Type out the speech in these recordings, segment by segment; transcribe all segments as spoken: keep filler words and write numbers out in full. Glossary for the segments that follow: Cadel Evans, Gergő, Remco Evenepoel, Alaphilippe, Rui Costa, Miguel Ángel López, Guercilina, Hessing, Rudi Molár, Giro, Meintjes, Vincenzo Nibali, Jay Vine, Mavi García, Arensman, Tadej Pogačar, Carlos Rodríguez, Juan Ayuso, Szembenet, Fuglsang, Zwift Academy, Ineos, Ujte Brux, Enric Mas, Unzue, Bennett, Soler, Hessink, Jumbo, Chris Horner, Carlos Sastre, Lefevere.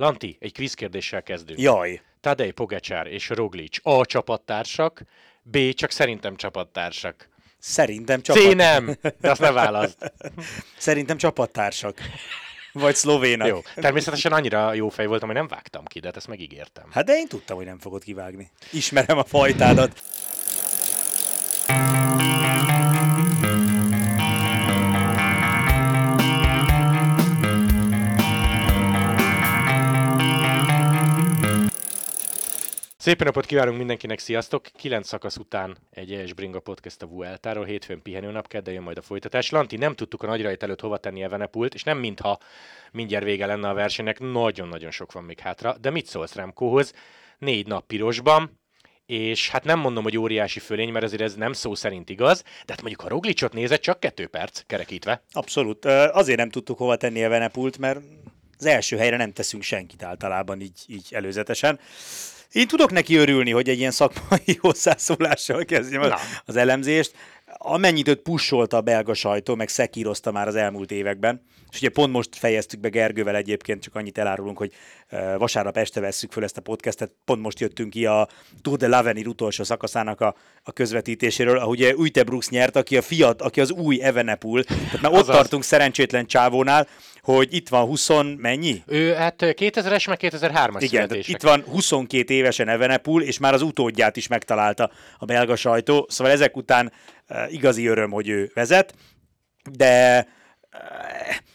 Lanti, egy kvíz kérdéssel kezdünk. Jaj. Tadej Pogačar és Roglič A. csapattársak, B. csak szerintem csapattársak. Szerintem csapattársak. C. nem, de azt ne válaszd. Szerintem csapattársak. Vagy szlovénak. Jó, természetesen annyira jó fej voltam, hogy nem vágtam ki, de hát ezt megígértem. Hát de én tudtam, hogy nem fogod kivágni. Ismerem a fajtádat. Szép napot kívánunk mindenkinek, sziasztok! Kilenc szakasz után egy E S Bringa podcast a Vueltáról, hétfőn pihenőnap, kedden jön majd a folytatás. Lanti, nem tudtuk a nagyrajt előtt hova tenni Evenepult, és nem mintha mindjárt vége lenne a versenynek, nagyon-nagyon sok van még hátra, de mit szólsz Remkóhoz? Négy nap pirosban, és hát nem mondom, hogy óriási fölény, mert azért ez nem szó szerint igaz, de hát mondjuk ha Rogličot nézed, csak kettő perc kerekítve. Abszolút, azért nem tudtuk hova tenni Evenepult, mert az első helyre nem teszünk senkit általában így, így előzetesen. Én tudok neki örülni, hogy egy ilyen szakmai hozzászólással kezdjem az, az elemzést. Amennyit őt pusholta a belga sajtó, meg szekírozta már az elmúlt években. És ugye pont most fejeztük be Gergővel egyébként, csak annyit elárulunk, hogy vasárnap este vesszük föl ezt a podcastet. Pont most jöttünk ki a Tour de l'Avenir utolsó szakaszának a, a közvetítéséről, ahogy Ujte Brux nyert, aki a fiat, aki az új Evenepoel. Tehát már ott Azaz. tartunk szerencsétlen csávónál, hogy itt van húsz, mennyi? Ő, hát kétezres, meg kétezer-hármas születésnek. Itt van huszonkét évesen Evenepoel, és már az utódját is megtalálta a belga sajtó. Szóval ezek után uh, igazi öröm, hogy ő vezet, de uh,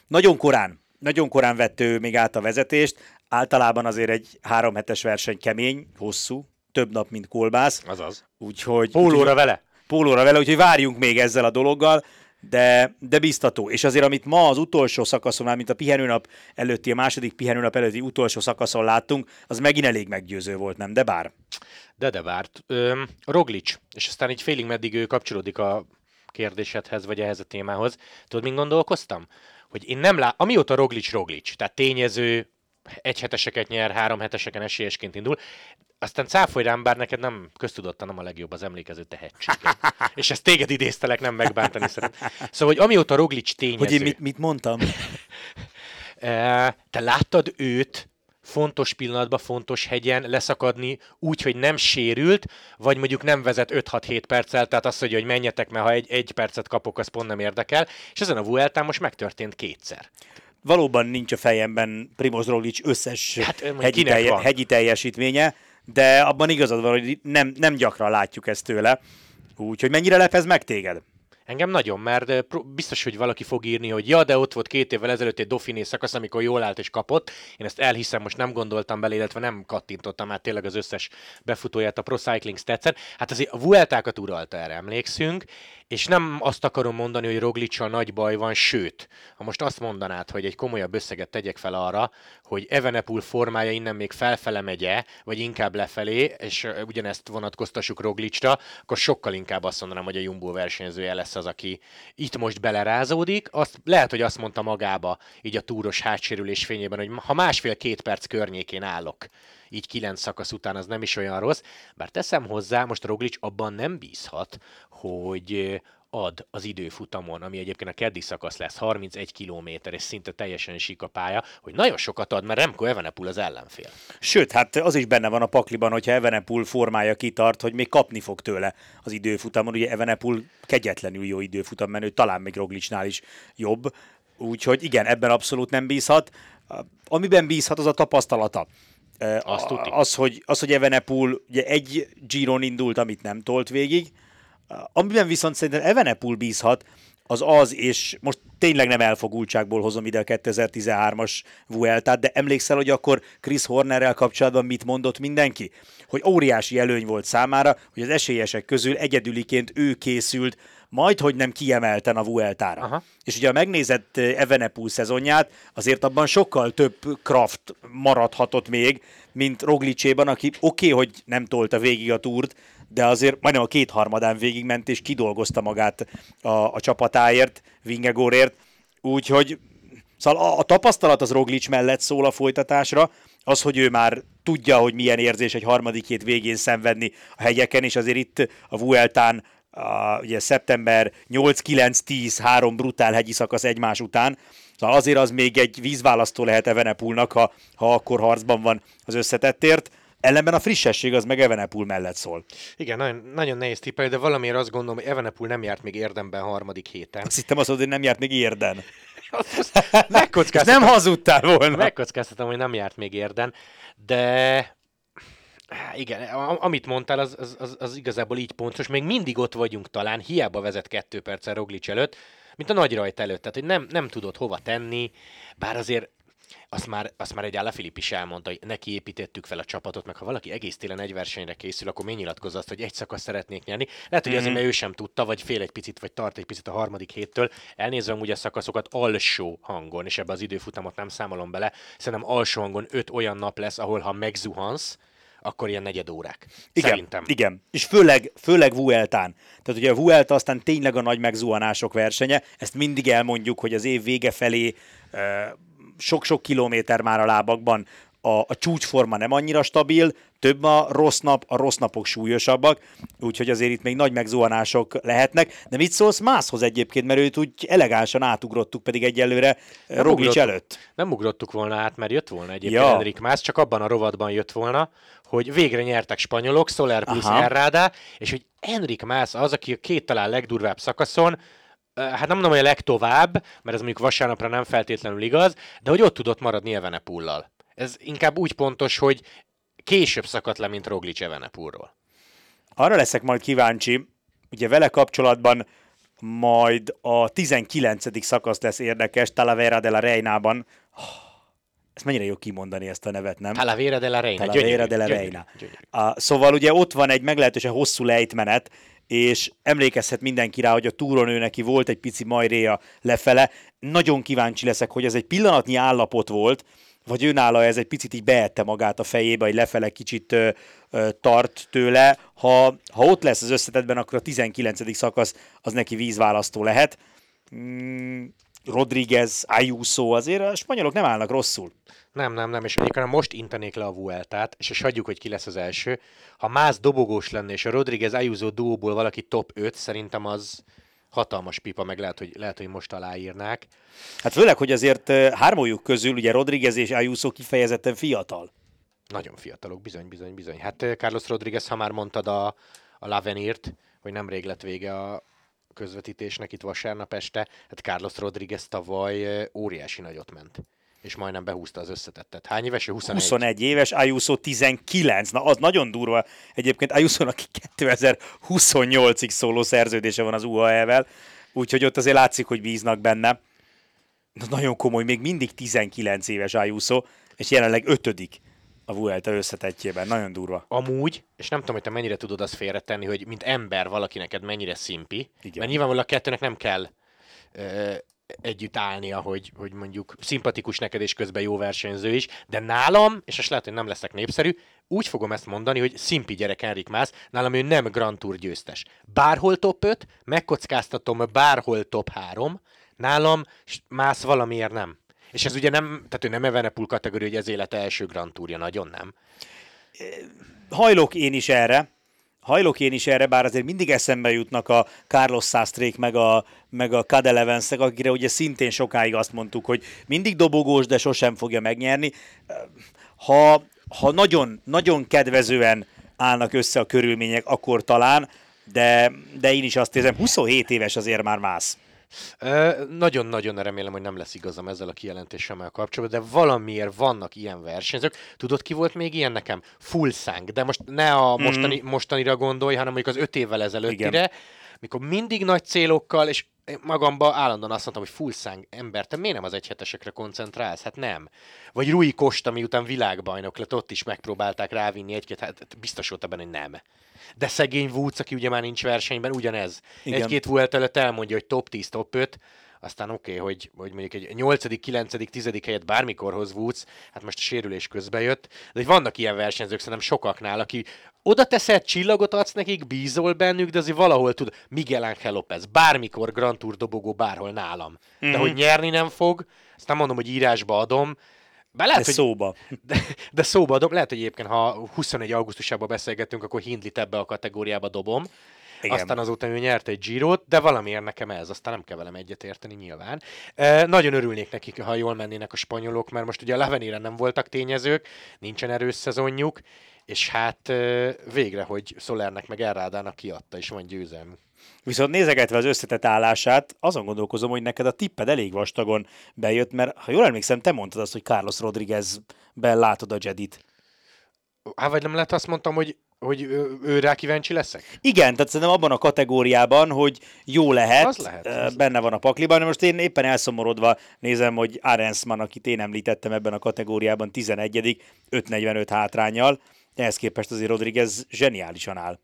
nagyon korán, nagyon korán vett ő még át a vezetést. Általában azért egy három hetes verseny kemény, hosszú, több nap, mint kolbász. Azaz. Úgyhogy, pólóra úgyhogy, vele. Pólóra vele, úgyhogy várjunk még ezzel a dologgal. De, de biztató. És azért, amit ma az utolsó szakaszon, mint a pihenőnap előtti, a második pihenőnap előtti utolsó szakaszon láttunk, az megint elég meggyőző volt, nem? De bár. De de bár. Öm, Roglič, és aztán így félig meddig ő kapcsolódik a kérdésedhez, vagy ehhez a témához. Tudod, mint gondolkoztam? Hogy én nem látom, amióta Roglič Roglič, tehát tényező, egyheteseket nyer, háromheteseken esélyesként indul, aztán cáfolj rám, bár neked nem köztudottan nem a legjobb az emlékező tehetség. És ezt téged idéztelek, nem megbántani szeretném. Szóval, hogy amióta Roglič tényező... Hogy én mit, mit mondtam? Te láttad őt fontos pillanatban, fontos hegyen leszakadni úgy, hogy nem sérült, vagy mondjuk nem vezet öt-hat-hét perccel, tehát azt mondja, hogy menjetek, mert ha egy, egy percet kapok, az pont nem érdekel. És ezen a Vueltán most megtörtént kétszer. Valóban nincs a fejemben Primož Roglič összes hát, hegyi, telje, hegyi teljesítménye, de abban igazad van, hogy nem, nem gyakran látjuk ezt tőle. Úgyhogy mennyire lepez meg téged? Engem nagyon, mert biztos, hogy valaki fog írni, hogy ja, de ott volt két évvel ezelőtt egy Dauphiné szakasz, amikor jól állt és kapott. Én ezt elhiszem, most nem gondoltam bele, illetve nem kattintottam már tényleg az összes befutóját a ProCycling Stats-en. Hát azért a Vueltákat uralta, erre emlékszünk, és nem azt akarom mondani, hogy Rogličsal nagy baj van, sőt, ha most azt mondanád, hogy egy komolyabb összeget tegyek fel arra, hogy Evenepoel formája innen még felfele megye, vagy inkább lefelé, és ugyanezt vonatkoztassuk Rogličra, akkor sokkal inkább azt mondanám, hogy a Jumbo versenyzője lesz az, aki itt most belerázódik. Azt, lehet, hogy azt mondta magába, így a túros hátsérülés fényében, hogy ha másfél-két perc környékén állok, így kilenc szakasz után, az nem is olyan rossz, bár teszem hozzá, most Roglič abban nem bízhat, hogy ad az időfutamon, ami egyébként a keddi szakasz lesz, harmincegy kilométer, és szinte teljesen sík a pálya, hogy nagyon sokat ad, mert Remco Evenepoel az ellenfél. Sőt, hát az is benne van a pakliban, hogyha Evenepoel formája kitart, hogy még kapni fog tőle az időfutamon. Ugye Evenepoel kegyetlenül jó időfutam menő, talán még Rogličnál is jobb, úgyhogy igen, ebben abszolút nem bízhat. Amiben bízhat, az a tapasztalata. Azt az, hogy, az, hogy Evenepoel ugye egy Giron indult, amit nem tolt végig, amiben viszont szerintem Evenepoel bízhat, az az, és most tényleg nem elfogultságból hozom ide a kétezer-tizenhármas Vueltát, de emlékszel, hogy akkor Chris Hornerrel kapcsolatban mit mondott mindenki? Hogy óriási előny volt számára, hogy az esélyesek közül egyedüliként ő készült, majdhogy nem kiemelten a Vueltára. Aha. És ugye a megnézett Evenepoel szezonját, azért abban sokkal több kraft maradhatott még, mint Rogličéban, aki oké, okay, hogy nem tolta végig a túrt, de azért majdnem a kétharmadán végigment, és kidolgozta magát a, a csapatáért, Vingegoorért. Úgyhogy szóval a, a tapasztalat az Roglič mellett szól a folytatásra, az, hogy ő már tudja, hogy milyen érzés egy harmadik hét végén szenvedni a hegyeken, és azért itt a Vueltán a, ugye szeptember nyolc, kilenc, tíz, három brutál hegyi szakasz egymás után, Szóval azért az még egy vízválasztó lehet Evenepoelnak, ha, ha akkor harcban van az összetettért. Ellenben a frissesség az meg Evenepoel mellett szól. Igen, nagyon, nagyon nehéz tippelni, de valamiért azt gondolom, hogy Evenepoel nem járt még érdemben harmadik héten. Azt hittem azt, hogy nem járt még érden. Nem hazudtál volna. Megkockáztatom, hogy nem járt még érden, de... Igen, amit mondtál, az, az, az, az igazából így pontos. Még mindig ott vagyunk talán, hiába vezet kettő perccel Roglič előtt, mint a nagy rajt előtt. Tehát, hogy nem, nem tudod hova tenni, bár azért azt már, azt már egy Alaphilippe is elmondta, hogy neki építettük fel a csapatot, meg ha valaki egész télen egy versenyre készül, akkor még nyilatkozza azt, hogy egy szakasz szeretnék nyerni. Lehet, hogy azért, mert ő sem tudta, vagy fél egy picit, vagy tart egy picit a harmadik héttől. Elnézve amúgy a szakaszokat alsó hangon, és ebbe az időfutamot nem számolom bele, szerintem alsó hangon öt olyan nap lesz, ahol ha megzuhansz, akkor ilyen negyed órák. Igen, szerintem. Igen. És főleg, főleg Vueltán. Tehát ugye a Vuelta aztán tényleg a nagy megzuhanások versenye. Ezt mindig elmondjuk, hogy az év vége felé sok-sok kilométer már a lábakban a, a csúcsforma nem annyira stabil, több a rossz nap, a rossz napok súlyosabbak, úgyhogy azért itt még nagy megzuhanások lehetnek. De mit szólsz Mashoz egyébként, mert őt úgy elegánsan átugrottuk, pedig egyelőre Roglič előtt. Nem ugrottuk volna át, mert jött volna egyébként ja. Enric Mas, csak abban a rovatban jött volna, hogy végre nyertek spanyolok, Soler plusz Errádá, és hogy Enric Mas az, aki a két talán legdurvább szakaszon, hát nem mondom, hogy a legtovább, mert ez mondjuk vasárnapra nem feltétlenül igaz, de hogy ott tudott maradni Evenepoellal. Ez inkább úgy pontos, hogy később szakadt le, mint Roglič Evenepoelról. Arra leszek majd kíváncsi, ugye vele kapcsolatban majd a tizenkilencedik szakasz lesz érdekes, Talavera de la Reinában. Ezt mennyire jó kimondani ezt a nevet, nem? Talavera de la Reina. Talavera de la Reina. Szóval ugye ott van egy meglehetősen hosszú lejtmenet, és emlékezhet mindenki rá, hogy a túron ő neki volt egy pici majréja lefele. Nagyon kíváncsi leszek, hogy ez egy pillanatnyi állapot volt, vagy őnála ez egy picit így beette magát a fejébe, hogy lefele kicsit ö, ö, tart tőle. Ha, ha ott lesz az összetetben, akkor a tizenkilencedik szakasz az neki vízválasztó lehet. Mm. Rodríguez, Ayuso, azért a spanyolok nem állnak rosszul. Nem, nem, nem, és egyébként most intenék le a Vueltát, és hagyjuk, hogy ki lesz az első. Ha Mas dobogós lenne, és a Rodríguez Ayuso duóból valaki top öt, szerintem az hatalmas pipa, meg lehet, hogy, lehet, hogy most aláírnák. Hát főleg, hogy azért hármójuk közül, ugye Rodríguez és Ayuso kifejezetten fiatal. Nagyon fiatalok, bizony, bizony, bizony. Hát Carlos Rodríguez, ha már mondtad a, a l'Avenirt, hogy nemrég lett vége a közvetítésnek itt vasárnap este, hát Carlos Rodríguez tavaly óriási nagyot ment, és majdnem behúzta az összetettet. Hány éves? huszonegy. huszonegy éves, Ayuso tizenkilenc. Na, az nagyon durva. Egyébként Ayuso-nak kétezer-huszonnyolcig szóló szerződése van az u á é-vel, úgyhogy ott azért látszik, hogy bíznak benne. Na, nagyon komoly, még mindig tizenkilenc éves Ayuso, és jelenleg ötödik a Vuelta összetettjében. Nagyon durva. Amúgy, és nem tudom, hogy te mennyire tudod azt félretenni, hogy mint ember valaki neked mennyire szimpi, igen, mert nyilvánvalóan a kettőnek nem kell ö, együtt állnia, hogy, hogy mondjuk szimpatikus neked és közben jó versenyző is, de nálam, és most lehet, hogy nem leszek népszerű, úgy fogom ezt mondani, hogy szimpi gyerek Enric Mas, nálam ő nem Grand Tour győztes. Bárhol top öt, megkockáztatom bárhol top három, nálam Mas valamiért nem. És ez ugye nem, tehát ő nem Evenepoel kategória, hogy ez élete első Grand Tourja, nagyon nem. Hajlok én is erre, hajlok én is erre, bár azért mindig eszembe jutnak a Carlos Sastrék, meg a, meg a Cadel Evanszek, akire ugye szintén sokáig azt mondtuk, hogy mindig dobogós, de sosem fogja megnyerni. Ha, ha nagyon, nagyon kedvezően állnak össze a körülmények, akkor talán, de, de én is azt érzem, huszonhét éves azért már Mas. Nagyon-nagyon remélem, hogy nem lesz igazam ezzel a kijelentésemmel kapcsolatban, de valamiért vannak ilyen versenyzők. Tudod, ki volt még ilyen nekem? Fuglsang, de most ne a mostani, mm. mostanira gondolj, hanem mondjuk az öt évvel ezelőttire, igen, mikor mindig nagy célokkal, és magamban állandóan azt mondtam, hogy Fuglsang, ember, te miért nem az egyhetesekre koncentrálsz? Hát nem. Vagy Rui Costa, miután világbajnok lett, ott is megpróbálták rávinni egy-két, hát biztos volt ebben, hogy nem. De szegény Woods, aki ugye már nincs versenyben, ugyanez. Igen. Egy-két Vuelta előtt elmondja, hogy top tíz, top öt, aztán oké, okay, hogy, hogy mondjuk egy nyolcadik, kilencedik, tizedik helyet bármikorhoz Woods, hát most a sérülés közbe jött, de hogy vannak ilyen versenyzők szerintem sokaknál, aki oda teszed, csillagot adsz nekik, bízol bennük, de azért valahol tud, Miguel Ángel López, bármikor Grand Tour dobogó bárhol nálam, de mm-hmm. hogy nyerni nem fog, azt nem mondom, hogy írásba adom, lehet, de hogy, szóba. De, de szóba adom. Lehet, hogy egyébként, ha huszonegy augusztusában beszélgetünk, akkor Hindlit ebbe a kategóriába dobom. Igen. Aztán azóta ő nyert egy Girot, de valamiért nekem ez, aztán nem kell velem egyet érteni nyilván. E, nagyon örülnék nekik, ha jól mennének a spanyolok, mert most ugye a L'Aveniren nem voltak tényezők, nincsen erős szezonjuk, és hát e, végre, hogy Solernek meg Errádának kiadta, és van győzelmük. Viszont nézegetve az összetett állását, azon gondolkozom, hogy neked a tipped elég vastagon bejött, mert ha jól emlékszem, te mondtad azt, hogy Carlos Rodríguezben látod a Jedit. Há, vagy nem lehet, azt mondtam, hogy Hogy őre kíváncsi leszek? Igen, tehát szerintem abban a kategóriában, hogy jó lehet, az lehet az benne van a pakliban. Most én éppen elszomorodva nézem, hogy Arensman, akit én említettem ebben a kategóriában, tizenegyedik öt negyvenöt hátránnyal, ehhez képest azért Rodríguez zseniálisan áll.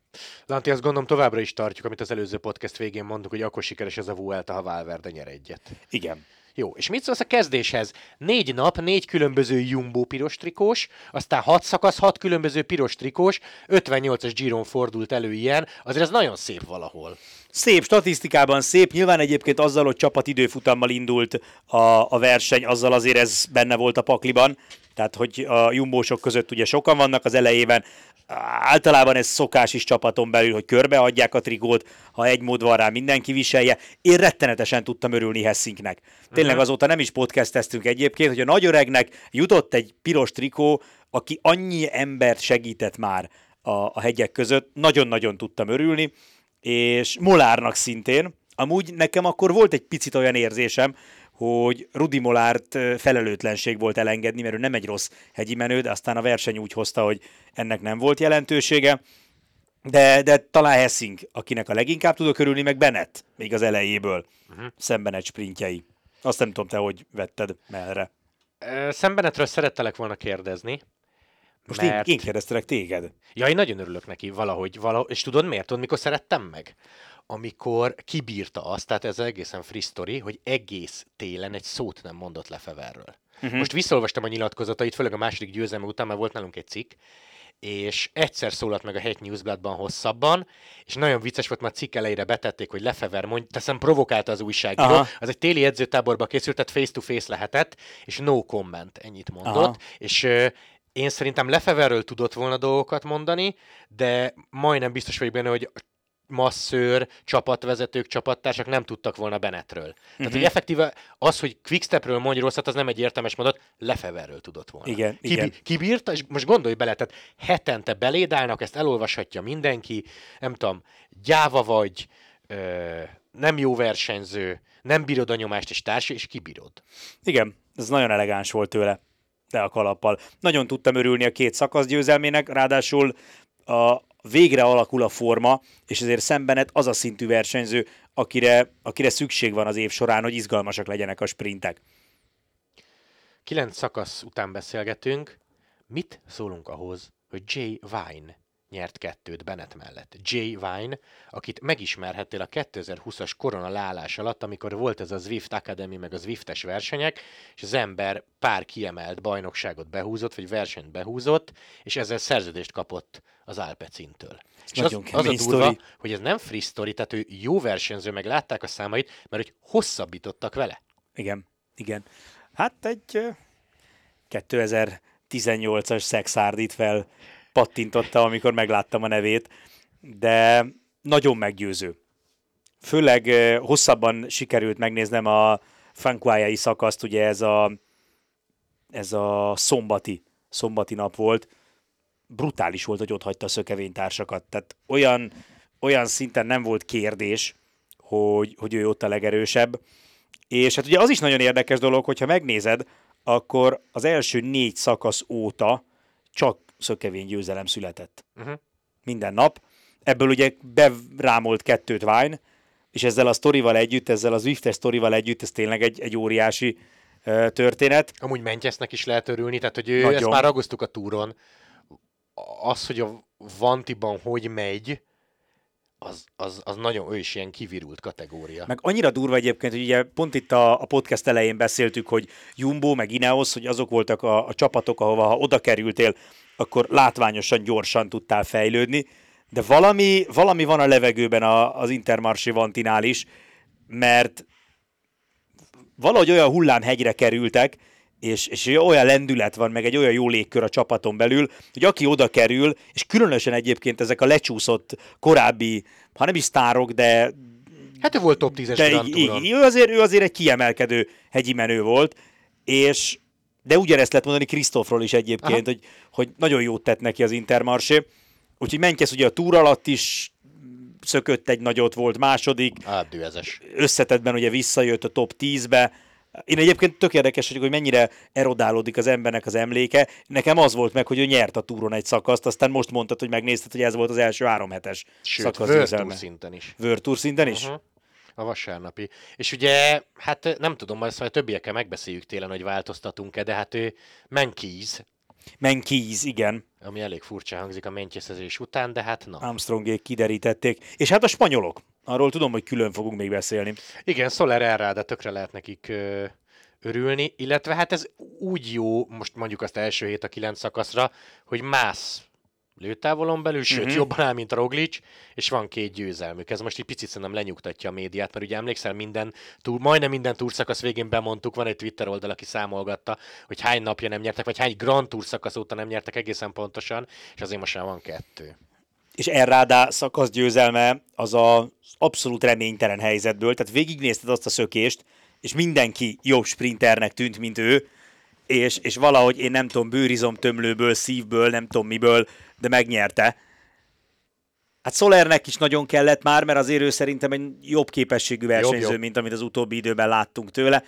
Lanti, azt gondolom továbbra is tartjuk, amit az előző podcast végén mondtuk, hogy akkor sikeres ez a Vuelta, ha Valverde nyer egyet. Igen. Jó, és mit szólsz a kezdéshez? Négy nap, négy különböző Jumbo piros trikós, aztán hat szakasz, hat különböző piros trikós, ötvennyolcas Giron fordult elő ilyen, azért ez nagyon szép valahol. Szép, statisztikában szép, nyilván egyébként azzal, hogy csapatidőfutammal indult a, a verseny, azzal azért ez benne volt a pakliban, tehát hogy a jumbósok között ugye sokan vannak az elejében, általában ez szokás is csapaton belül, hogy körbeadják a trikót, ha egy mód van rá, mindenki viselje. Én rettenetesen tudtam örülni Hessinknek. Tényleg azóta nem is podcasteztünk egyébként, hogy a nagyöregnek jutott egy piros trikó, aki annyi embert segített már a, a hegyek között. Nagyon-nagyon tudtam örülni, és Molárnak szintén. Amúgy nekem akkor volt egy picit olyan érzésem, hogy Rudi Molárt felelőtlenség volt elengedni, mert ő nem egy rossz hegyi menő, de aztán a verseny úgy hozta, hogy ennek nem volt jelentősége. De, de talán Hessink, akinek a leginkább tudok örülni, meg Bennett még az elejéből, uh-huh. szemben egy sprintjei. Azt nem tudom, te hogy vetted merre. Szembenetről szerettelek volna kérdezni. Most mert... én, én kérdeztelek téged. Ja, én nagyon örülök neki valahogy, valahogy. És tudod miért? Tudod, mikor szerettem meg? Amikor kibírta azt, tehát ez egészen friss sztori, hogy egész télen egy szót nem mondott Lefeverről. Uh-huh. Most visszolvastam a nyilatkozatait, főleg a második győzelme után, már volt nálunk egy cikk, és egyszer szólalt meg a Head Newsbladban hosszabban, és nagyon vicces volt, mert a cikk elejére betették, hogy Lefevere mondja, teszem provokálta az újságíró, az egy téli edzőtáborba készült, tehát face-to-face lehetett, és no comment, ennyit mondott, aha. és... Én szerintem Lefeverről tudott volna dolgokat mondani, de majdnem biztos vagyok benne, hogy masszőr, csapatvezetők, csapattársak nem tudtak volna Bennettről. Uh-huh. Tehát, hogy effektíve az, hogy Quickstepről mondj rosszat, az nem egy értelmes mondat, Lefeverről tudott volna. Igen, Kibi- igen. Kibírta, és most gondolj bele, tehát hetente belédálnak, ezt elolvashatja mindenki, nem tudom, gyáva vagy, ö- nem jó versenyző, nem bírod a nyomást és társa, és kibírod. Igen, ez nagyon elegáns volt tőle. De a kalappal. Nagyon tudtam örülni a két szakasz győzelmének, ráadásul a végre alakul a forma, és ezért szembenet az a szintű versenyző, akire, akire szükség van az év során, hogy izgalmasak legyenek a sprintek. Kilenc szakasz után beszélgetünk. Mit szólunk ahhoz, hogy Jay Vine nyert kettőt Bennett mellett? Jay Vine, akit megismerhettél a kétezer-húszas korona leállás alatt, amikor volt ez a Zwift Academy, meg a Zwiftes versenyek, és az ember pár kiemelt bajnokságot behúzott, vagy versenyt behúzott, és ezzel szerződést kapott az Alpecintől. És az, az a durva, hogy ez nem free story, tehát ő jó versenyző, meg látták a számait, mert hogy hosszabbítottak vele. Igen, igen. Hát egy kétezer-tizennyolcas szexárdít fel pattintotta, amikor megláttam a nevét, de nagyon meggyőző. Főleg hosszabban sikerült megnéznem a Fanquájai szakaszt, ugye ez a, ez a szombati, szombati nap volt. Brutális volt, hogy ott hagyta a szökevénytársakat. Tehát olyan, olyan szinten nem volt kérdés, hogy, hogy ő ott a legerősebb. És hát ugye az is nagyon érdekes dolog, hogyha megnézed, akkor az első négy szakasz óta csak szökevény győzelem született. Uh-huh. Minden nap. Ebből ugye berámolt kettőt Vine, és ezzel a sztorival együtt, ezzel az Zwiftes sztorival együtt, ez tényleg egy, egy óriási uh, történet. Amúgy Meintjesnek is lehet örülni, tehát hogy ő, ezt már ragoztuk a túron. Az, hogy a Wantyban hogy megy, az, az, az nagyon, ő is ilyen kivirult kategória. Meg annyira durva egyébként, hogy ugye pont itt a, a podcast elején beszéltük, hogy Jumbo, meg Ineos, hogy azok voltak a, a csapatok, ahova ha oda kerültél, akkor látványosan gyorsan tudtál fejlődni, de valami, valami van a levegőben a, az Intermarché-Wantynál is, mert valahogy olyan hullámhegyre kerültek, És, és olyan lendület van, meg egy olyan jó légkör a csapaton belül, hogy aki oda kerül, és különösen egyébként ezek a lecsúszott korábbi, ha nem is sztárok, de... Hát ő volt top tízes Grand Touron. Ő azért, ő azért egy kiemelkedő hegyi menő volt, és... De ugyanezt lehet mondani Kristoffról is egyébként, hogy, hogy nagyon jót tett neki az Intermarché. Úgyhogy Meintjes ugye a túr alatt is szökött egy nagyot, volt második. Átdőzes. Összetettben ugye visszajött a top tízbe. Én egyébként tök érdekes vagyok, hogy mennyire erodálódik az embernek az emléke. Nekem az volt meg, hogy ő nyert a túron egy szakaszt, aztán most mondtad, hogy megnézted, hogy ez volt az első három hetes szakasz győzelme. World Tour szinten is. World Tour szinten is? Uh-huh. A vasárnapi. És ugye, hát nem tudom, majd szóval többiekkel megbeszéljük télen, hogy változtatunk-e, de hát ő Meintjes. Meintjes, igen. Ami elég furcsa hangzik a Meintjesezés után, de hát na. Armstrongék kiderítették. És hát a spanyolok. Arról tudom, hogy külön fogunk még beszélni. Igen, Soler, Errádá, tökre lehet nekik ö, örülni, illetve hát ez úgy jó, most mondjuk azt első hét a kilenc szakaszra, hogy Mas lőtávolon belül, sőt uh-huh. jobban áll, mint Roglič, és van két győzelmük. Ez most egy picit szerintem lenyugtatja a médiát, mert ugye emlékszel, minden túl, majdnem minden túrszakasz végén bemondtuk, van egy Twitter oldal, aki számolgatta, hogy hány napja nem nyertek, vagy hány Grand Tour szakasz óta nem nyertek egészen pontosan, és azért most már van kettő. És Errádá szakasz győzelme az az abszolút reménytelen helyzetből, tehát végignézted azt a szökést, és mindenki jobb sprinternek tűnt, mint ő, és, és valahogy én nem tudom, bőrizom tömlőből, szívből, nem tudom miből, de megnyerte. Hát Solernek is nagyon kellett már, mert azért ő szerintem egy jobb képességű versenyző, jobb, jobb. mint amit az utóbbi időben láttunk tőle.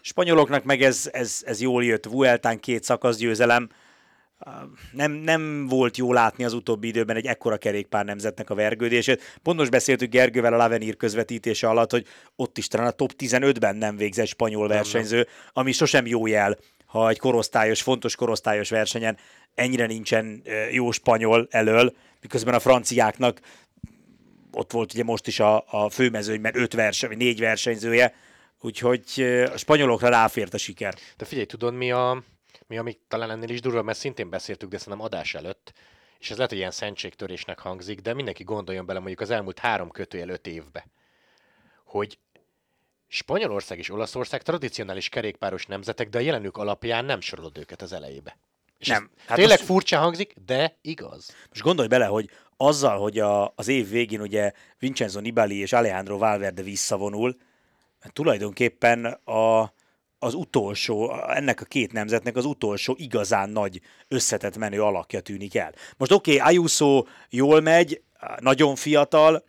Spanyoloknak meg ez, ez, ez jól jött, Vueltán két szakasz győzelem. Nem, nem volt jó látni az utóbbi időben egy ekkora kerékpár nemzetnek a vergődését. Pont most beszéltük Gergővel a l'Avenir közvetítése alatt, hogy ott is talán a top tizenötben nem végzett spanyol versenyző, ami sosem jó jel, ha egy korosztályos, fontos korosztályos versenyen ennyire nincsen jó spanyol elől, miközben a franciáknak ott volt ugye most is a, a főmezőnyben öt verseny, vagy négy versenyzője, úgyhogy a spanyolokra ráfért a siker. De figyelj, tudod mi a... mi, amik talán ennél is durva, mert szintén beszéltük, de szerintem adás előtt, és ez lehet, hogy ilyen szentségtörésnek hangzik, de mindenki gondoljon bele mondjuk az elmúlt három kötőjel öt évbe, hogy Spanyolország és Olaszország tradicionális kerékpáros nemzetek, de a jelenük alapján nem sorolod őket az elejébe. És nem. Hát tényleg az... furcsa hangzik, de igaz. Most gondolj bele, hogy azzal, hogy a, az év végén ugye Vincenzo Nibali és Alejandro Valverde visszavonul, tulajdonképpen a... az utolsó, ennek a két nemzetnek az utolsó igazán nagy összetett menő alakja tűnik el. Most oké, okay, Ayuso jól megy, nagyon fiatal,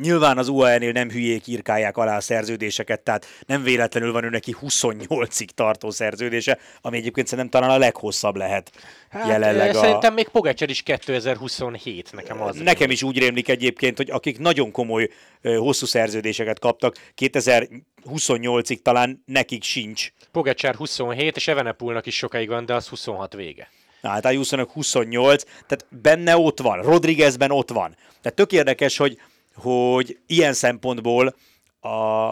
nyilván az u á é-nél nem hülyék írkálják alá a szerződéseket, tehát nem véletlenül van ő neki huszonnyolcig tartó szerződése, ami egyébként szerintem talán a leghosszabb lehet hát, jelenleg. A... Szerintem még Pogačar is kétezer-huszonhét, nekem az. Nekem is úgy rémlik egyébként, hogy akik nagyon komoly hosszú szerződéseket kaptak, kétezer-huszonnyolcig talán nekik sincs. Pogačar huszonhét, és Evenepoelnak is sokáig van, de az huszonhat vége. Na, hát Ayuso-nak huszonnyolc, tehát benne ott van, Rodríguezben ott van. Tehát tök érdekes, hogy hogy ilyen szempontból a,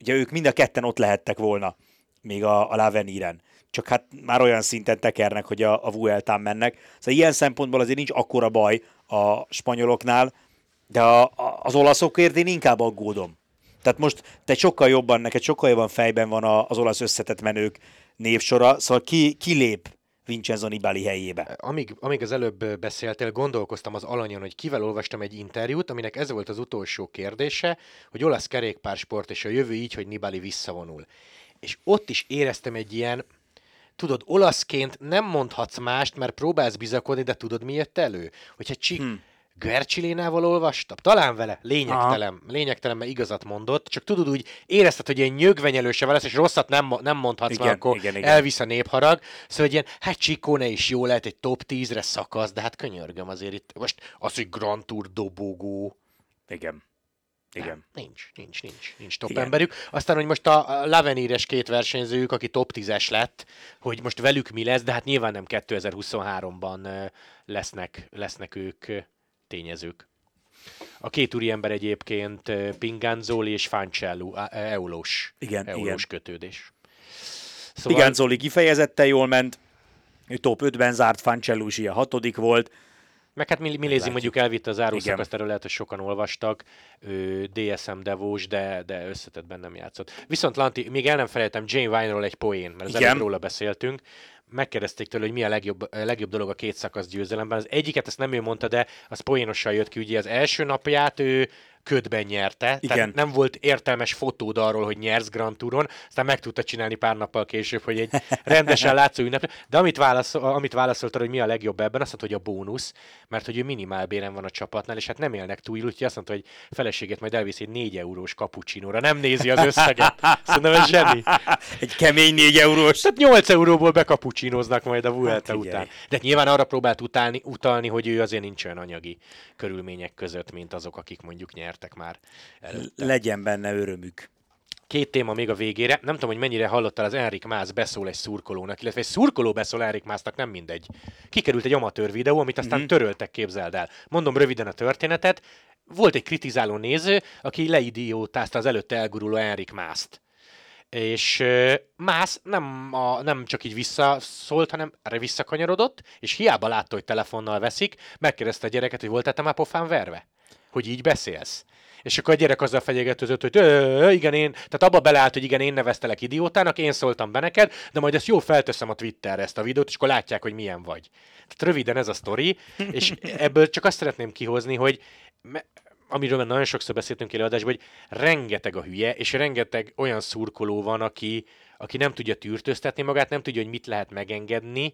ugye ők mind a ketten ott lehettek volna még a, a l'Aveniren. Csak hát már olyan szinten tekernek, hogy a, a Vueltán mennek. Szóval ilyen szempontból azért nincs akkora baj a spanyoloknál, de a, a, az olaszokért én inkább aggódom. Tehát most te sokkal jobban, neked sokkal jobban fejben van a, az olasz összetett menők névsora, szóval ki, ki lép Vincenzo Nibali helyébe. Amíg, amíg az előbb beszéltél, gondolkoztam az alanyon, hogy kivel olvastam egy interjút, aminek ez volt az utolsó kérdése, hogy olasz kerékpársport és a jövő így, hogy Nibali visszavonul. És ott is éreztem egy ilyen, tudod, olaszként nem mondhatsz mást, mert próbálsz bizakodni, de tudod mi jött elő? Hogyha Csik hmm. Guercilinával olvastam, talán vele, lényegtelen, lényegtelen, mert igazat mondott, csak tudod úgy érezted, hogy ilyen nyögvenyelőse lesz, és rosszat nem, nem mondhatsz, igen, már akkor igen, igen. elvisz a népharag. Szóval hogy ilyen, hát Csikóne is jó lehet egy top tízre szakasz, de hát könyörgöm azért itt, most az, hogy Grand Tour dobogó. Igen. Igen. Nem, nincs, nincs, nincs, nincs top igen. emberük. Aztán, hogy most a l'Avenires két versenyzőjük, aki top tízes lett, hogy most velük mi lesz, de hát nyilván nem kétezer-huszonháromban lesznek, lesznek ők tényezők. A két úriember egyébként Pingán Zoli és Fáncello Eulós. Igen, Eulós kötődés. Szóval... Pingán Zoli kifejezetten jól ment, ő top ötben zárt, Fáncello is ilyen hatodik volt, Meg hát Milézi mondjuk elvitte az áruszakaszt, erről lehet, hogy sokan olvastak, dé es em devós, de, de összetettben nem játszott. Viszont Lanti, még el nem felejtem Jay Vine-ról egy poén, mert az előbb róla beszéltünk. Megkérdezték tőle, hogy mi a legjobb, a legjobb dolog a két szakasz győzelemben. Az egyiket, ezt nem ő mondta, de az poénosan jött ki, ugye az első napját ő ködben nyerte, igen. Tehát nem volt értelmes fotód arról, hogy nyersz Grand Touron, aztán meg tudta csinálni pár nappal később, hogy egy rendesen látszó ünnep. De amit, válaszol, amit válaszoltad, hogy mi a legjobb ebben, azt mondta, hogy a bónusz, mert hogy ő minimálbéren van a csapatnál, és hát nem élnek túl, úgyhogy azt mondta, hogy feleségét majd elviszi egy négy eurós kapucsinóra, nem nézi az összeget. Szerintem ez zseni. Egy kemény négy eurós. Tehát nyolc euróból bekapucsinoznak majd a Vuelta hát, után. De nyilván arra próbált utálni, utalni, hogy ő azért nincs olyan anyagi körülmények között, mint azok, akik mondjuk nyert. Már előtte. Legyen benne örömük. Két téma még a végére. Nem tudom, hogy mennyire hallottál, az Enric Mas beszól egy szurkolónak, illetve egy szurkoló beszól Enric Masnak, nem mindegy. Kikerült egy amatőr videó, amit aztán mm-hmm. töröltek, képzeld el. Mondom röviden a történetet. Volt egy kritizáló néző, aki leidiótázta az előtte elguruló Enric Mast. És Mas nem, a, nem csak így visszaszólt, hanem erre visszakanyarodott, és hiába látta, hogy telefonnal veszik, megkérdezte a gyereket, hogy voltál te már pofán verve? Hogy így beszélsz. És akkor a gyerek azzal fenyegetőzött, hogy igen, én, tehát abba beleállt, hogy igen, én neveztelek idiótának, én szóltam be neked, de majd ezt jól felteszem a Twitterre ezt a videót, és akkor látják, hogy milyen vagy. Tehát röviden ez a sztori, és ebből csak azt szeretném kihozni, hogy me- amiről már nagyon sokszor beszéltünk előadásban, hogy rengeteg a hülye, és rengeteg olyan szurkoló van, aki, aki nem tudja tűrtőztetni magát, nem tudja, hogy mit lehet megengedni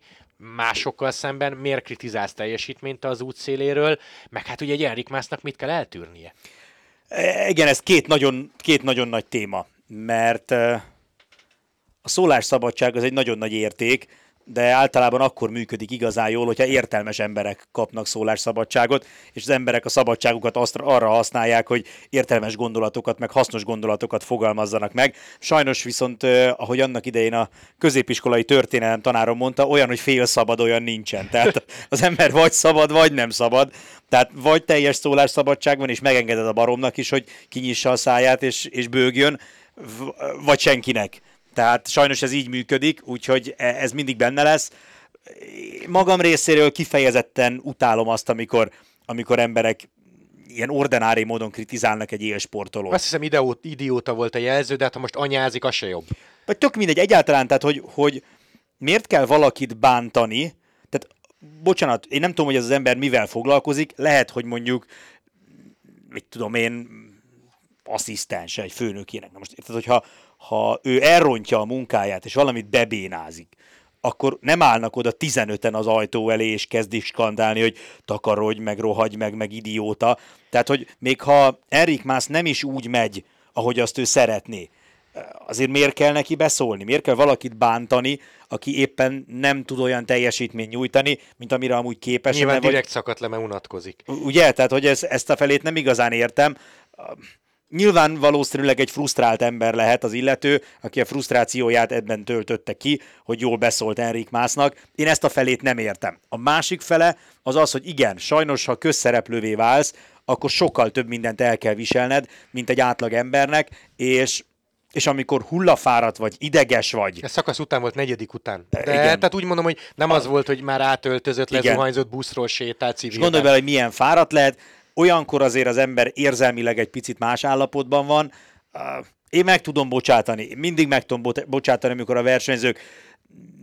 másokkal szemben, miért kritizálsz teljesítményt az útszéléről, meg hát ugye egy Enric Masnak mit kell eltűrnie? Igen, ez két nagyon, két nagyon nagy téma, mert a szólásszabadság az egy nagyon nagy érték, de általában akkor működik igazán jól, hogyha értelmes emberek kapnak szólásszabadságot, és az emberek a szabadságukat arra használják, hogy értelmes gondolatokat, meg hasznos gondolatokat fogalmazzanak meg. Sajnos viszont, ahogy annak idején a középiskolai történelem tanárom mondta, olyan, hogy fél szabad, olyan nincsen. Tehát az ember vagy szabad, vagy nem szabad. Tehát vagy teljes szólásszabadság van, és megengeded a baromnak is, hogy kinyissa a száját, és, és bőgjön, vagy senkinek. Tehát sajnos ez így működik, úgyhogy ez mindig benne lesz. Magam részéről kifejezetten utálom azt, amikor, amikor emberek ilyen ordinári módon kritizálnak egy élsportolót. Azt hiszem ideó, idióta volt a jelző, de hát ha most anyázik, az se jobb. Vagy tök mindegy, egyáltalán, tehát hogy, hogy miért kell valakit bántani, tehát bocsánat, én nem tudom, hogy ez az ember mivel foglalkozik, lehet, hogy mondjuk, mit tudom én, asszisztense egy főnökének. Na most érted, hogyha ha ő elrontja a munkáját, és valamit bebénázik, akkor nem állnak oda tizenöten az ajtó elé, és kezdik skandálni, hogy takarodj, meg rohagy, meg, meg idióta. Tehát, hogy még ha Enric Mas nem is úgy megy, ahogy azt ő szeretné, azért miért kell neki beszólni? Miért kell valakit bántani, aki éppen nem tud olyan teljesítményt nyújtani, mint amire amúgy képes? Nyilván direkt vagy... szakadt le, mert unatkozik. Ugye? Tehát, hogy ez, ezt a felét nem igazán értem. Nyilván valószínűleg egy frusztrált ember lehet az illető, aki a frusztrációját ebben töltötte ki, hogy jól beszólt Enric Masnak. Én ezt a felét nem értem. A másik fele az az, hogy igen, sajnos, ha közszereplővé válsz, akkor sokkal több mindent el kell viselned, mint egy átlag embernek, és, és amikor hullafáradt vagy, ideges vagy. Ez szakasz után volt, negyedik után. De, igen. Tehát úgy mondom, hogy nem az volt, hogy már átöltözött, lezuhanyzott, buszról sétált civilben. És gondolj bele, hogy milyen fáradt lehet. Olyankor azért az ember érzelmileg egy picit más állapotban van. Én meg tudom bocsátani, mindig meg tudom bocsátani, amikor a versenyzők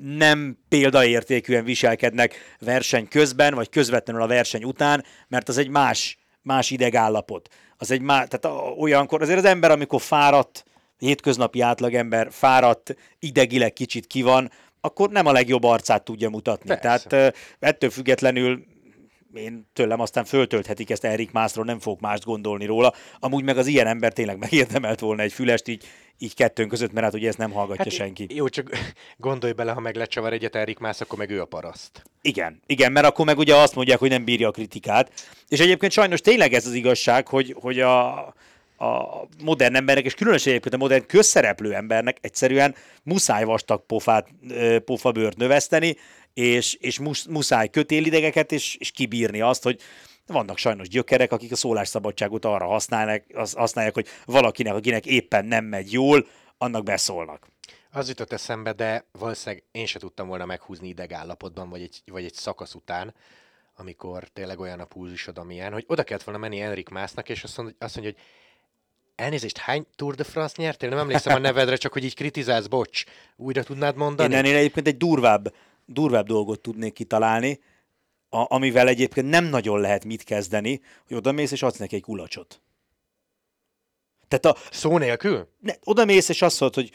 nem példaértékűen viselkednek verseny közben, vagy közvetlenül a verseny után, mert az egy más, más idegállapot. Az egy más, tehát olyankor azért az ember, amikor fáradt, hétköznapi átlagember fáradt, idegileg kicsit ki van, akkor nem a legjobb arcát tudja mutatni. Persze. Tehát ettől függetlenül én tőlem aztán föltölthetik ezt Enric Masról, nem fogok mást gondolni róla. Amúgy meg az ilyen ember tényleg megérdemelt volna egy fülest, így, így kettőnk között, mert hát ugye ezt nem hallgatja hát senki. Jó, csak gondolj bele, ha meg lecsavar egyet Enric Mas, akkor meg ő a paraszt. Igen, igen, mert akkor meg ugye azt mondják, hogy nem bírja a kritikát. És egyébként sajnos tényleg ez az igazság, hogy, hogy a, a modern embernek, és különösen egyébként a modern közszereplő embernek egyszerűen muszáj vastag pofát, pofabőrt növeszteni, és, és muszáj kötélidegeket, és, és kibírni azt, hogy vannak sajnos gyökerek, akik a szólásszabadságot arra használják, használják, hogy valakinek, akinek éppen nem megy jól, annak beszólnak. Az jutott eszembe, de valószínűleg én se tudtam volna meghúzni idegállapotban, vagy egy, vagy egy szakasz után, amikor tényleg olyan a púzusod, amilyen, hogy oda kellett volna menni Enric Masnak, és azt mondja, azt mondja, hogy elnézést, hány Tour de France nyertél? Nem emlékszem a nevedre, csak hogy így kritizálsz, bocs. Újra tudnád mondani? Én ennél egyébként egy durvább, durvább dolgot tudnék kitalálni, a, amivel egyébként nem nagyon lehet mit kezdeni, hogy odamész és adsz neki egy kulacsot. Tehát a... Szó nélkül? Ne, odamész és azt mondod, hogy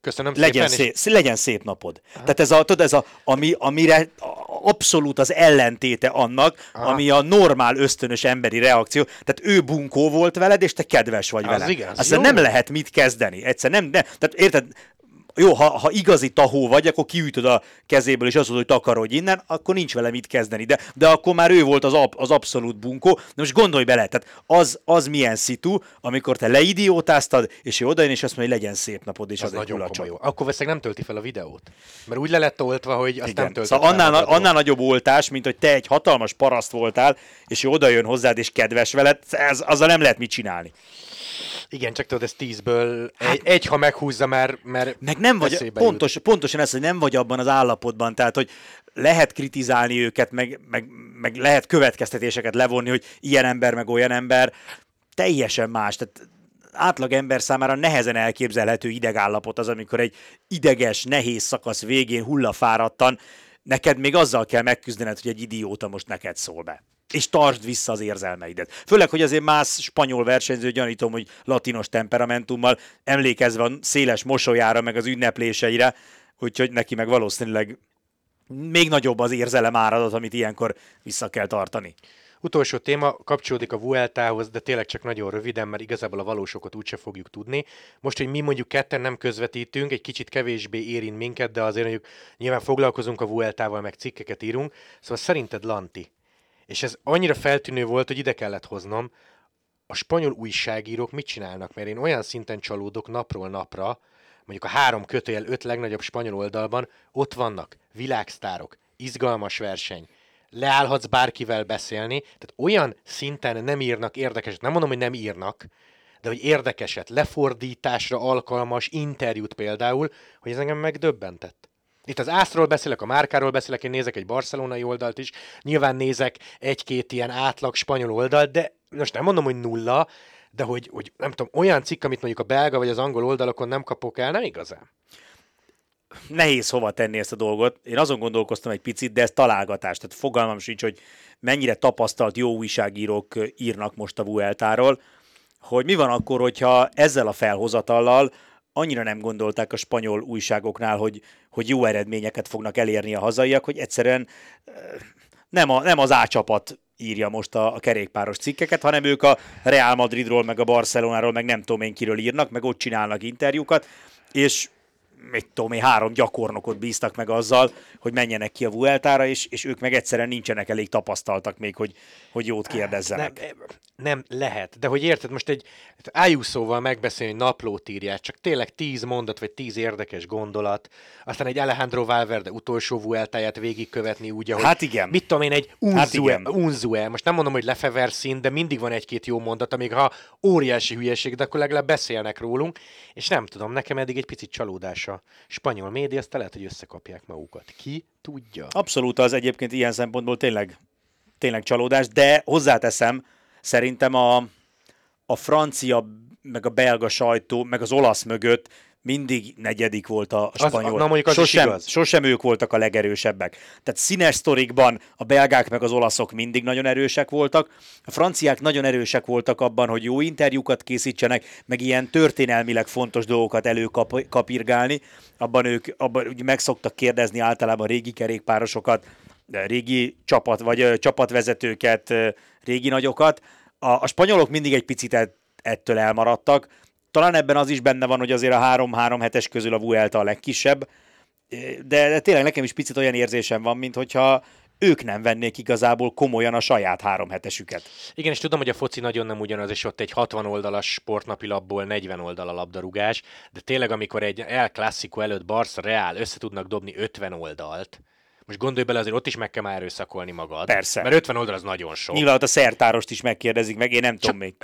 köszönöm szépen. Legyen, szép, és... legyen szép napod. Aha. Tehát ez a, tudod, ez a, ami, amire abszolút az ellentéte annak, aha, ami a normál ösztönös emberi reakció. Tehát ő bunkó volt veled, és te kedves vagy vele. Igaz, aztán jó, nem lehet mit kezdeni. Egyszer nem, nem. Tehát érted, jó, ha, ha igazi tahó vagy, akkor kiütöd a kezéből, és azt mondod, hogy takarodj innen, akkor nincs vele mit kezdeni. De, de akkor már ő volt az, ab, az abszolút bunkó. De most gondolj bele, tehát az, az milyen szitu, amikor te leidiótáztad, és ő odajön, és azt mondja, hogy legyen szép napod, és az, az egy kulacsot. Akkor veszek nem tölti fel a videót. Mert úgy le lett oltva, hogy azt igen, nem tölti szóval fel. Annál, a annál nagyobb oltás, mint hogy te egy hatalmas paraszt voltál, és ő odajön hozzád, és kedves veled, ez, azzal nem lehet mit csinálni. Igen, csak tudod, ez tízből hát, egy, egy, ha meghúzza már, mert meg nem vagy, pontos, pontosan ez, hogy nem vagy abban az állapotban, tehát, hogy lehet kritizálni őket, meg, meg, meg lehet következtetéseket levonni, hogy ilyen ember, meg olyan ember, teljesen más, tehát átlag ember számára nehezen elképzelhető idegállapot az, amikor egy ideges, nehéz szakasz végén hullafáradtan, neked még azzal kell megküzdened, hogy egy idióta most neked szól be. És tartsd vissza az érzelmeidet. Főleg, hogy azért más spanyol versenyző, gyanítom, hogy latinos temperamentummal, emlékezve a széles mosolyára, meg az ünnepléseire, úgyhogy neki meg valószínűleg még nagyobb az érzelem áradat, amit ilyenkor vissza kell tartani. Utolsó téma kapcsolódik a Vueltához, de tényleg csak nagyon röviden, mert igazából a valósokat úgyse fogjuk tudni. Most, hogy mi mondjuk ketten nem közvetítünk, egy kicsit kevésbé érint minket, de azért mondjuk nyilván foglalkozunk a Vueltával, meg cikkeket írunk. Szóval szerinted, Lanti, és ez annyira feltűnő volt, hogy ide kellett hoznom, a spanyol újságírók mit csinálnak? Mert én olyan szinten csalódok napról napra, mondjuk a három kötőjel öt legnagyobb spanyol oldalban, ott vannak világsztárok, izgalmas verseny, leállhatsz bárkivel beszélni, tehát olyan szinten nem írnak érdekeset, nem mondom, hogy nem írnak, de hogy érdekeset, lefordításra alkalmas interjút például, hogy ez engem megdöbbentett. Itt az ászról beszélek, a márkáról beszélek, én nézek egy barcelonai oldalt is, nyilván nézek egy-két ilyen átlag spanyol oldalt, de most nem mondom, hogy nulla, de hogy, hogy nem tudom, olyan cikk, amit mondjuk a belga vagy az angol oldalakon nem kapok el, nem igazán? Nehéz hova tenni ezt a dolgot. Én azon gondolkoztam egy picit, de ez találgatás, tehát fogalmam sincs, hogy mennyire tapasztalt jó újságírók írnak most a Vueltáról, hogy mi van akkor, hogyha ezzel a felhozatallal annyira nem gondolták a spanyol újságoknál, hogy, hogy jó eredményeket fognak elérni a hazaiak, hogy egyszerűen nem, a, nem az A csapat írja most a, a kerékpáros cikkeket, hanem ők a Real Madridról, meg a Barcelonáról, meg nem tudom én kiről írnak, meg ott csinálnak interjúkat, és mit tudom én, három gyakornokot bíztak meg azzal, hogy menjenek ki a Vueltára, és, és ők meg egyszerűen nincsenek elég tapasztaltak még, hogy, hogy jót kérdezzenek. Nem, nem lehet, de hogy érted, most egy Ayuso-val megbeszélni, hogy naplót írják, csak tényleg tíz mondat, vagy tíz érdekes gondolat, aztán egy Alejandro Valverde utolsó Vueltáját végigkövetni úgy, ahogy... Hát igen. Mit tudom én, egy unzue, hát unzue. Most nem mondom, hogy Lefevere szint, de mindig van egy-két jó mondata, még ha óriási hülyeség, de akkor legalább beszélnek rólunk, és nem tudom, nekem eddig egy picit csalódása. A spanyol média, aztán lehet, hogy összekapják magukat. Ki tudja? Abszolút az egyébként ilyen szempontból tényleg, tényleg csalódás, de hozzáteszem, szerintem a, a francia, meg a belga sajtó, meg az olasz mögött mindig negyedik volt a spanyol. Az, na, sosem, sosem ők voltak a legerősebbek. Tehát színes sztorikban a belgák meg az olaszok mindig nagyon erősek voltak. A franciák nagyon erősek voltak abban, hogy jó interjúkat készítsenek, meg ilyen történelmileg fontos dolgokat előkapirgálni. Abban ők abban meg szoktak kérdezni általában régi kerékpárosokat, régi csapat, vagy csapatvezetőket, régi nagyokat. A, a spanyolok mindig egy picit ettől elmaradtak. Talán ebben az is benne van, hogy azért a három-három hetes közül a Vuelta a legkisebb, de tényleg nekem is picit olyan érzésem van, mint hogyha ők nem vennék igazából komolyan a saját három hetesüket. Igen, és tudom, hogy a foci nagyon nem ugyanaz, és ott egy hatvan oldalas sportnapilapból negyven oldal a labdarúgás, de tényleg amikor egy El Clásico előtt Barca Real össze tudnak dobni ötven oldalt, Most gondolj bele, azért ott is meg kell már erőszakolni magad. Persze. Mert ötven oldal az nagyon sok. Nyilván ott a szertárost is megkérdezik meg, én nem csak, tudom még.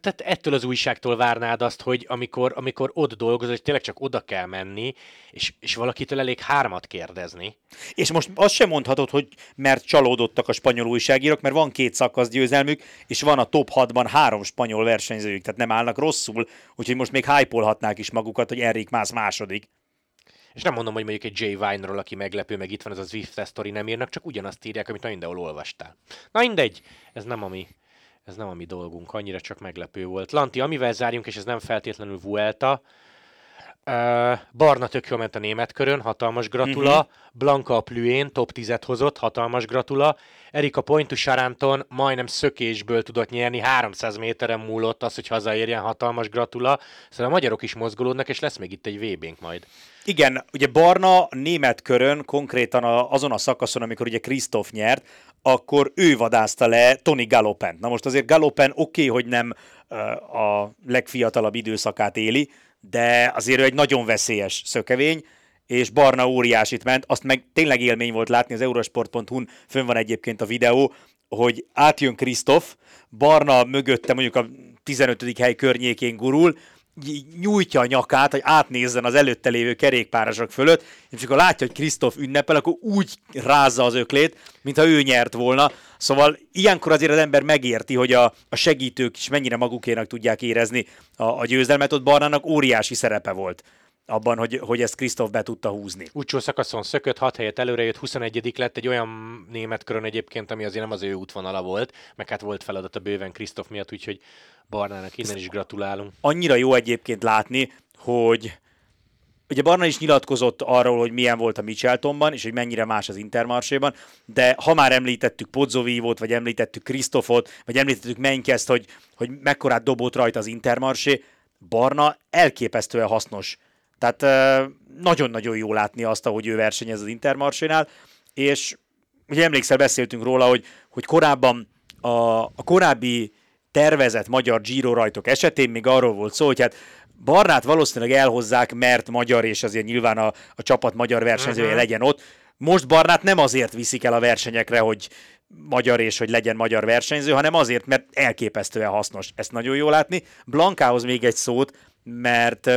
Tehát ettől az újságtól várnád azt, hogy amikor, amikor ott dolgozol, és tényleg csak oda kell menni, és, és valakitől elég hármat kérdezni. És most azt sem mondhatod, hogy mert csalódottak a spanyol újságírók, mert van két szakasz győzelmük, és van a top hatban három spanyol versenyzőjük, tehát nem állnak rosszul, úgyhogy most még hype-olhatnák is magukat, hogy Enric Mas második. És nem mondom, hogy mondjuk egy Jay Vine-ról, aki meglepő, meg itt van ez a Zwift sztori, nem írnak, csak ugyanazt írják, amit na mindenhol olvastál. Na mindegy, ez nem a mi, ez nem a mi dolgunk, annyira csak meglepő volt. Lanti, amivel zárjunk, és ez nem feltétlenül Vuelta, uh, Barna tök jól ment a német körön, hatalmas gratula, mm-hmm. Blanka a Plüén, top tízet hozott, hatalmas gratula, Erika Pointu-Saránton majdnem szökésből tudott nyerni, háromszáz méteren múlott az, hogy hazaérjen, hatalmas gratula, szóval a magyarok is mozgolódnak, és lesz még itt egy vé bénk majd. Igen, ugye Barna német körön, konkrétan azon a szakaszon, amikor ugye Kristoff nyert, akkor ő vadászta le Tony Gallopent. Na most azért Gallopent oké, okay, hogy nem a legfiatalabb időszakát éli, de azért ő egy nagyon veszélyes szökevény, és Barna óriásit ment, azt meg tényleg élmény volt látni, az eurosport pont hu-n fönn van egyébként a videó, hogy átjön Kristoff, Barna mögötte mondjuk a tizenötödik hely környékén gurul, nyújtja a nyakát, hogy átnézzen az előtte lévő kerékpárosok fölött, és akkor látja, hogy Kristoff ünnepel, akkor úgy rázza az öklét, mintha ő nyert volna. Szóval ilyenkor azért az ember megérti, hogy a, a segítők is mennyire magukénak tudják érezni a, a győzelmet, ott Barnának óriási szerepe volt abban, hogy, hogy ezt Kristoff be tudta húzni. Úgycsó szakaszon szökött, hat helyet előrejött, huszonegyedik lett, egy olyan német körön egyébként, ami azért nem az ő útvonala volt, meg hát volt feladata bőven Kristoff miatt, úgyhogy Barnának innen is gratulálunk. Annyira jó egyébként látni, hogy ugye Barna is nyilatkozott arról, hogy milyen volt a Micheltonban, és hogy mennyire más az Intermarché-ban, de ha már említettük Pozzovívót, vagy említettük Kristoffot, vagy említettük Meintjeszt, hogy, hogy mekkorát dobott rajta az Intermarché, Barna elképesztően hasznos. Tehát nagyon-nagyon jó látni azt, ahogy ő versenyez az Intermarché-nál, és ugye emlékszel, beszéltünk róla, hogy, hogy korábban a, a korábbi tervezett magyar Giro rajtok esetén még arról volt szó, hogy hát Barnát valószínűleg elhozzák, mert magyar, és azért nyilván a, a csapat magyar versenyzője uh-huh. legyen ott. Most Barnát nem azért viszik el a versenyekre, hogy magyar és hogy legyen magyar versenyző, hanem azért, mert elképesztően hasznos. Ezt nagyon jó látni. Blankához még egy szót, mert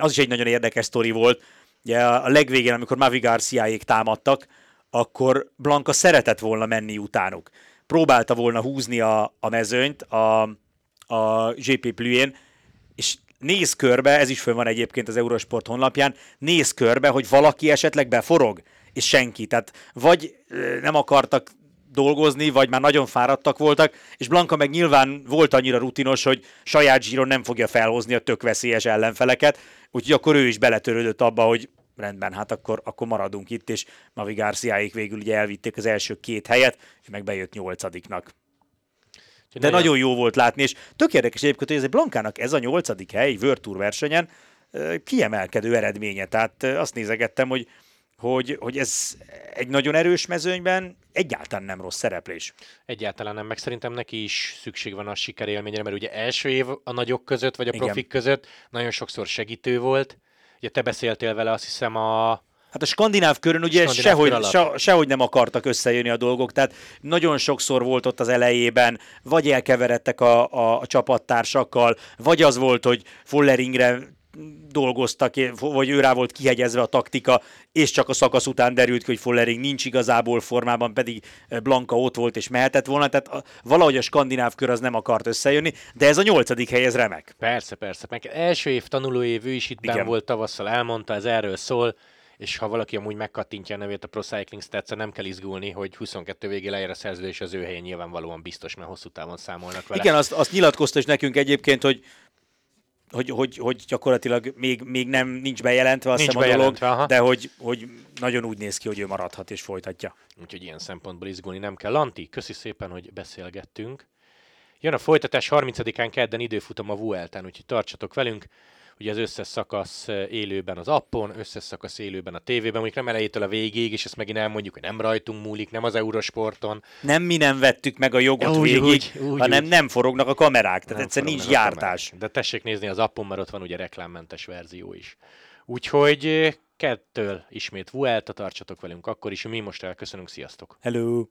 az is egy nagyon érdekes sztori volt. Ugye a legvégén, amikor Mavi Garciáék támadtak, akkor Blanka szeretett volna menni utánuk. Próbálta volna húzni a, a mezőnyt a, a gé pé Plüén, és néz körbe, ez is fönn van egyébként az Eurosport honlapján, néz körbe, hogy valaki esetleg beforog, és senki. Tehát vagy nem akartak dolgozni, vagy már nagyon fáradtak voltak, és Blanka meg nyilván volt annyira rutinos, hogy saját Giron nem fogja felhozni a tök veszélyes ellenfeleket, úgyhogy akkor ő is beletörődött abba, hogy rendben, hát akkor, akkor maradunk itt, és Mavi Garciáék végül ugye elvitték az első két helyet, és meg bejött nyolcadiknak. De nagyon, nagyon jó volt látni, és tök érdekes egyébként, hogy ez Blankának ez a nyolcadik hely World Tour versenyen kiemelkedő eredménye. Tehát azt nézegettem, hogy Hogy, hogy ez egy nagyon erős mezőnyben egyáltalán nem rossz szereplés. Egyáltalán nem, meg szerintem neki is szükség van a sikerélményre, mert ugye első év a nagyok között, vagy a profik Igen. között nagyon sokszor segítő volt. Ugye te beszéltél vele, azt hiszem a... Hát a skandináv körön ugye skandináv sehogy, se, sehogy nem akartak összejönni a dolgok, tehát nagyon sokszor volt ott az elejében, vagy elkeveredtek a, a, a csapattársakkal, vagy az volt, hogy Folleringre dolgoztak, vagy őrá volt kihegyezve a taktika, és csak a szakasz után derült ki, hogy Follering nincs igazából formában, pedig Blanka ott volt és mehetett volna, tehát a, valahogy a skandináv kör az nem akart összejönni, de ez a nyolcadik hely, ez remek. Persze, persze, meg első év tanulóév, ő is itt benn volt tavasszal, elmondta, ez erről szól, és ha valaki amúgy megkattintja a nevét a ProCycling Stats-en, nem kell izgulni, hogy huszonkettő végén lejár a szerződés, az ő helyen nyilvánvalóan biztos, mert hosszú távon számolnak vele. Igen, azt, azt nyilatkozta is nekünk egyébként, hogy Hogy, hogy, hogy gyakorlatilag még, még nem nincs bejelentve, azt hiszem a dolog, aha. de hogy, hogy nagyon úgy néz ki, hogy ő maradhat és folytatja. Úgyhogy ilyen szempontból izgulni nem kell. Lanti, köszi szépen, hogy beszélgettünk. Jön a folytatás, harmincadikán kedden időfutam a Vueltán, úgyhogy tartsatok velünk. Ugye az összes szakasz élőben az appon, összes szakasz élőben a tévében, mondjuk nem elejétől a végig, és ezt megint elmondjuk, hogy nem rajtunk múlik, nem az Eurosporton. Nem mi nem vettük meg a jogot úgy, végig, úgy, úgy, hanem úgy. Nem forognak a kamerák, tehát egyszerűen nincs jártás. Kamerák. De tessék nézni az appon, mert ott van ugye reklámmentes verzió is. Úgyhogy kettől ismét Vuelta, tartsatok velünk akkor is, mi most elköszönünk, sziasztok! Hello!